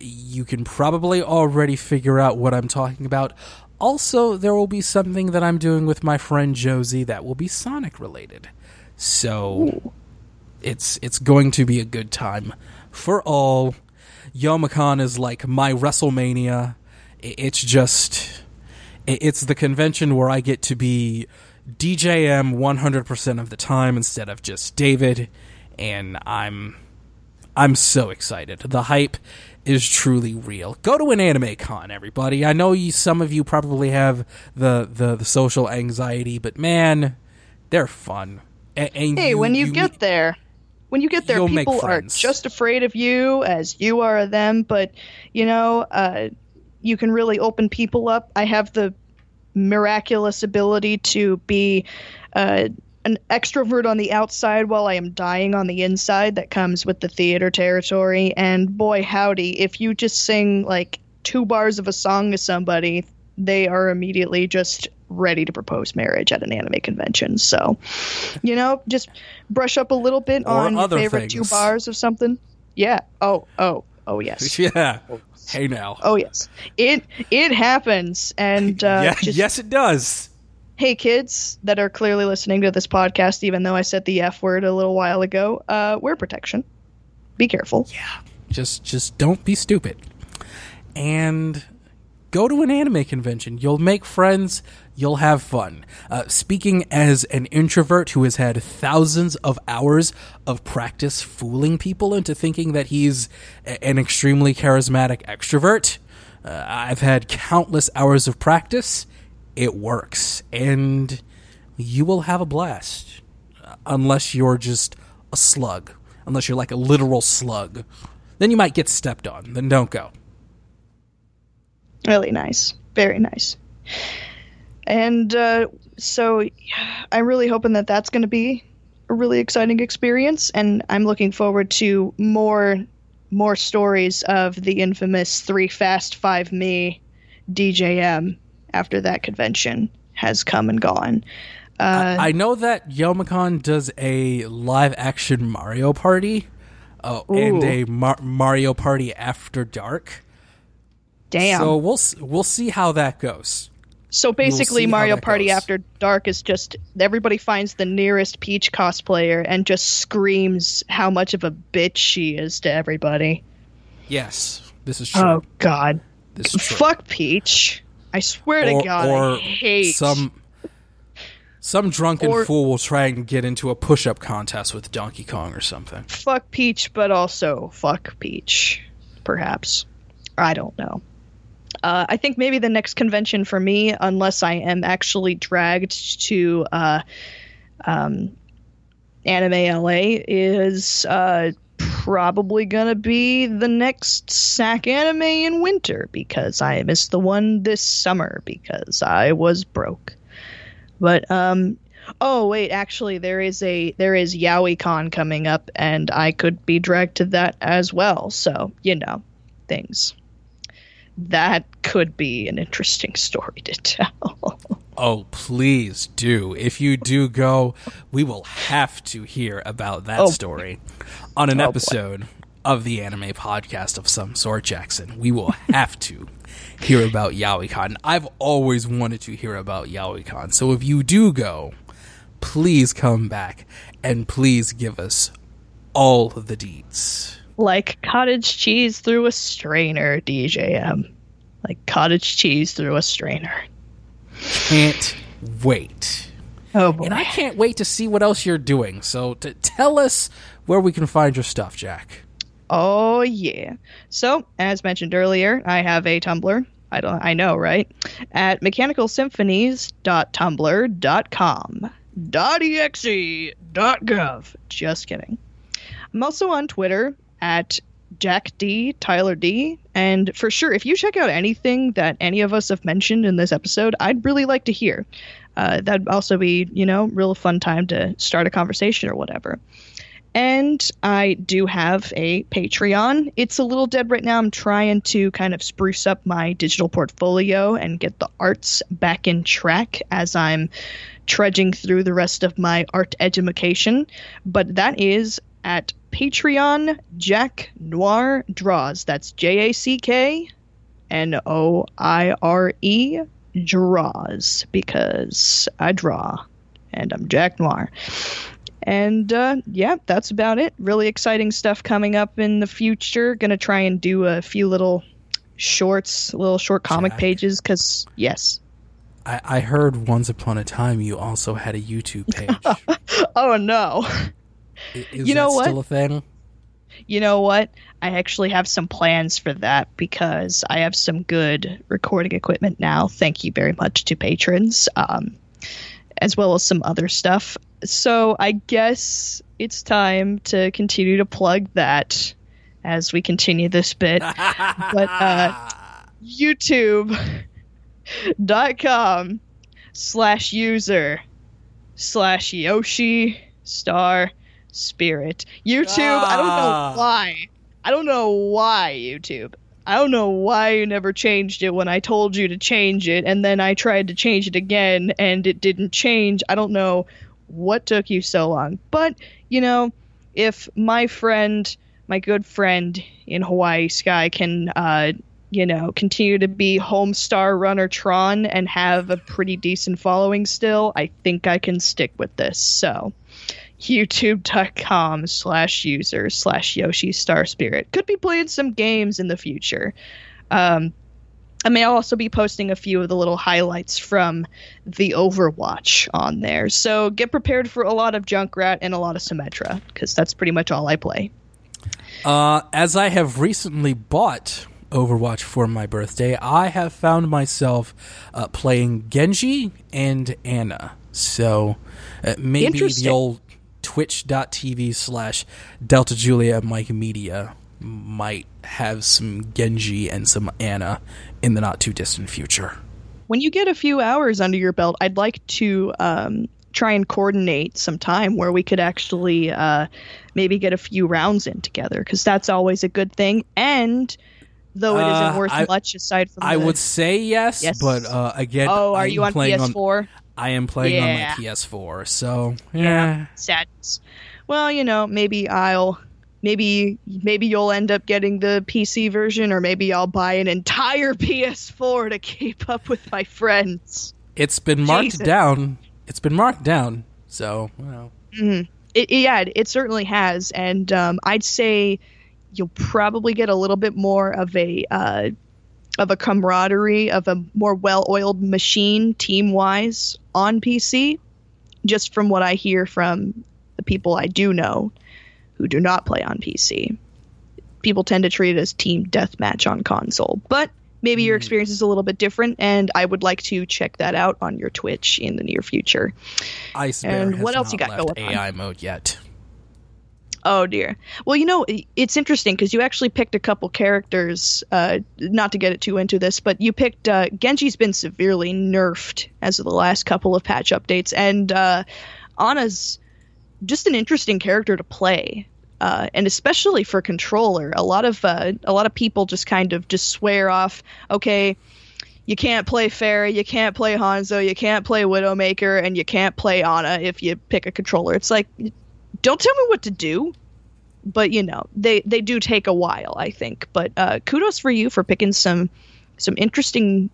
you can probably already figure out what I'm talking about. Also, there will be something that I'm doing with my friend Josie that will be Sonic related. So it's going to be a good time for all. Yomacon is like my WrestleMania. It's the convention where I get to be DJM 100% of the time instead of just David, and I'm so excited. The hype is truly real. Go to an anime con, everybody. I know some of you probably have the social anxiety, but man, they're fun. When you get there, people are just afraid of you as you are of them, but you can really open people up. I have the miraculous ability to be an extrovert on the outside while I am dying on the inside. That comes with the theater territory. And boy, howdy, if you just sing like 2 bars of a song to somebody, they are immediately just ready to propose marriage at an anime convention. So, just brush up a little bit on your favorite things. 2 bars of something. Yeah. Oh, yes. Yeah. Hey now. Oh, yes. It happens. And yes, it does. Hey, kids that are clearly listening to this podcast, even though I said the F word a little while ago, wear protection. Be careful. Yeah. Just don't be stupid. And go to an anime convention. You'll make friends. You'll have fun. Speaking as an introvert who has had thousands of hours of practice fooling people into thinking that he's an extremely charismatic extrovert, I've had countless hours of practice. It works, and you will have a blast, unless you're just a slug, unless you're like a literal slug. Then you might get stepped on, then don't go. Really nice. Very nice. And so I'm really hoping that that's going to be a really exciting experience, and I'm looking forward to more stories of the infamous 3 Fast 5 Me DJM after that convention has come and gone. I know that Yomacon does a live-action Mario Party and a Mario Party After Dark. Damn. So we'll see how that goes. So basically, Mario Party After Dark is just everybody finds the nearest Peach cosplayer and just screams how much of a bitch she is to everybody. Yes, this is true. Oh, God. This is true. Fuck Peach. I swear to God, I hate... Some drunken fool will try and get into a push-up contest with Donkey Kong or something. Fuck Peach, but also fuck Peach, perhaps. I don't know. I think maybe the next convention for me, unless I am actually dragged to Anime LA, is probably going to be the next SAC anime in winter, because I missed the one this summer because I was broke. But actually there is YaoiCon coming up, and I could be dragged to that as well. So, things. That could be an interesting story to tell. Oh, please do. If you do go, we will have to hear about that story on an episode of the anime podcast of some sort, Jackson. We will have to hear about YaoiCon. I've always wanted to hear about YaoiCon. So if you do go, please come back and please give us all the deets. Like cottage cheese through a strainer, DJM. Like cottage cheese through a strainer. Can't wait. Oh, boy. And I can't wait to see what else you're doing. So tell us where we can find your stuff, Jack. Oh, yeah. So, as mentioned earlier, I have a Tumblr. I know, right? At mechanicalsymphonies.tumblr.com. .exe.gov. Just kidding. I'm also on Twitter at Jack D, Tyler D, and for sure, if you check out anything that any of us have mentioned in this episode, I'd really like to hear. That'd also be, you know, real fun time to start a conversation or whatever. And I do have a Patreon. It's a little dead right now. I'm trying to kind of spruce up my digital portfolio and get the arts back in track as I'm trudging through the rest of my art edumacation. But that is at Patreon Jack Noir Draws. That's JackNoire Draws, because I draw and I'm Jack Noir. And yeah, that's about it. Really exciting stuff coming up in the future. Gonna try and do a few little shorts, little short comic pages, because yes. I heard once upon a time you also had a YouTube page. Oh no. Is you know that what? Still a thing? You know what? I actually have some plans for that because I have some good recording equipment now. Thank you very much to patrons, as well as some other stuff. So I guess it's time to continue to plug that as we continue this bit. But youtube.com/user/Yoshi Star Spirit. YouTube, I don't know why YouTube. I don't know why you never changed it when I told you to change it, and then I tried to change it again and it didn't change. I don't know what took you so long. But, you know, if my friend, my good friend in Hawaii Sky can, you know, continue to be Homestar Runner Tron and have a pretty decent following still, I think I can stick with this. So youtube.com/user/Yoshi Star Spirit. Could be playing some games in the future. I may also be posting a few of the little highlights from the Overwatch on there. So get prepared for a lot of Junkrat and a lot of Symmetra, because that's pretty much all I play. As I have recently bought Overwatch for my birthday, I have found myself playing Genji and Anna. So maybe the old twitch.tv/DeltaJuliaMikeMedia might have some Genji and some Anna in the not-too-distant future. When you get a few hours under your belt, I'd like to try and coordinate some time where we could actually maybe get a few rounds in together, because that's always a good thing, and though it isn't worth much aside from I would say yes. But again, are you on PS4? I am playing on my PS4, so yeah. Sadness. Well, you know, maybe you'll end up getting the PC version, or maybe I'll buy an entire PS4 to keep up with my friends. It's been marked down. So, you know. Mm-hmm. It certainly has. And I'd say you'll probably get a little bit more of a camaraderie, of a more well-oiled machine team-wise on PC, just from what I hear from the people I do know who do not play on PC. People tend to treat it as team deathmatch on console, but maybe your experience is a little bit different, and I would like to check that out on your Twitch in the near future. And what else you got going on? AI mode yet. Oh dear. Well, you know, it's interesting because you actually picked a couple characters, not to get too into this, but you picked Genji's been severely nerfed as of the last couple of patch updates, and Anna's just an interesting character to play, and especially for controller. A lot of people just kind of just swear off, okay, you can't play Pharah, you can't play Hanzo, you can't play Widowmaker, and you can't play Anna if you pick a controller. It's like, don't tell me what to do, but you know, they do take a while, I think. But kudos for you for picking some interesting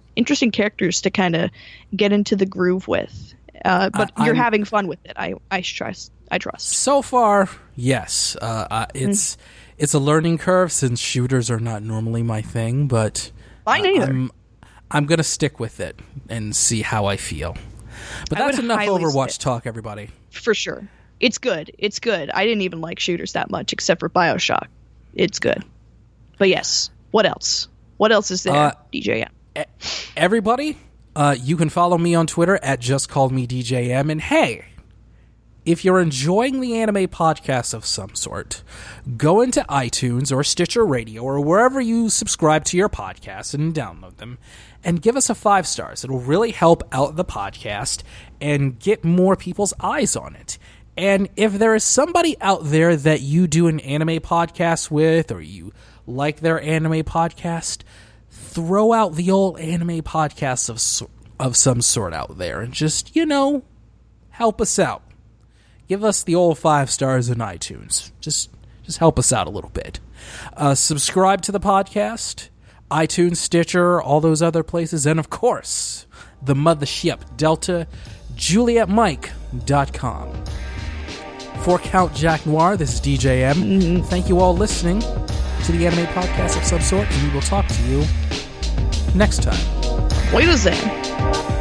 characters to kind of get into the groove with. But you're having fun with it. I trust. So far, yes. It's a learning curve since shooters are not normally my thing, but mine either. I'm gonna stick with it and see how I feel. But that's enough Overwatch talk, everybody. For sure, it's good. It's good. I didn't even like shooters that much, except for BioShock. It's good. But yes, what else? What else is there, DJ? Everybody. You can follow me on Twitter at JustCalledMeDJM. And hey, if you're enjoying the anime podcast of some sort, go into iTunes or Stitcher Radio or wherever you subscribe to your podcasts and download them, and give us a 5 stars. It'll really help out the podcast and get more people's eyes on it. And if there is somebody out there that you do an anime podcast with, or you like their anime podcast, throw out the old anime podcasts of some sort out there and just, you know, help us out. Give us the old 5 stars in iTunes. Just help us out a little bit. Subscribe to the podcast, iTunes, Stitcher, all those other places, and of course, the mothership, Delta, JulietMike.com. For Count Jack Noir, this is DJM. Thank you all listening to the anime podcast of some sort, and we will talk to you next time. Wait a second.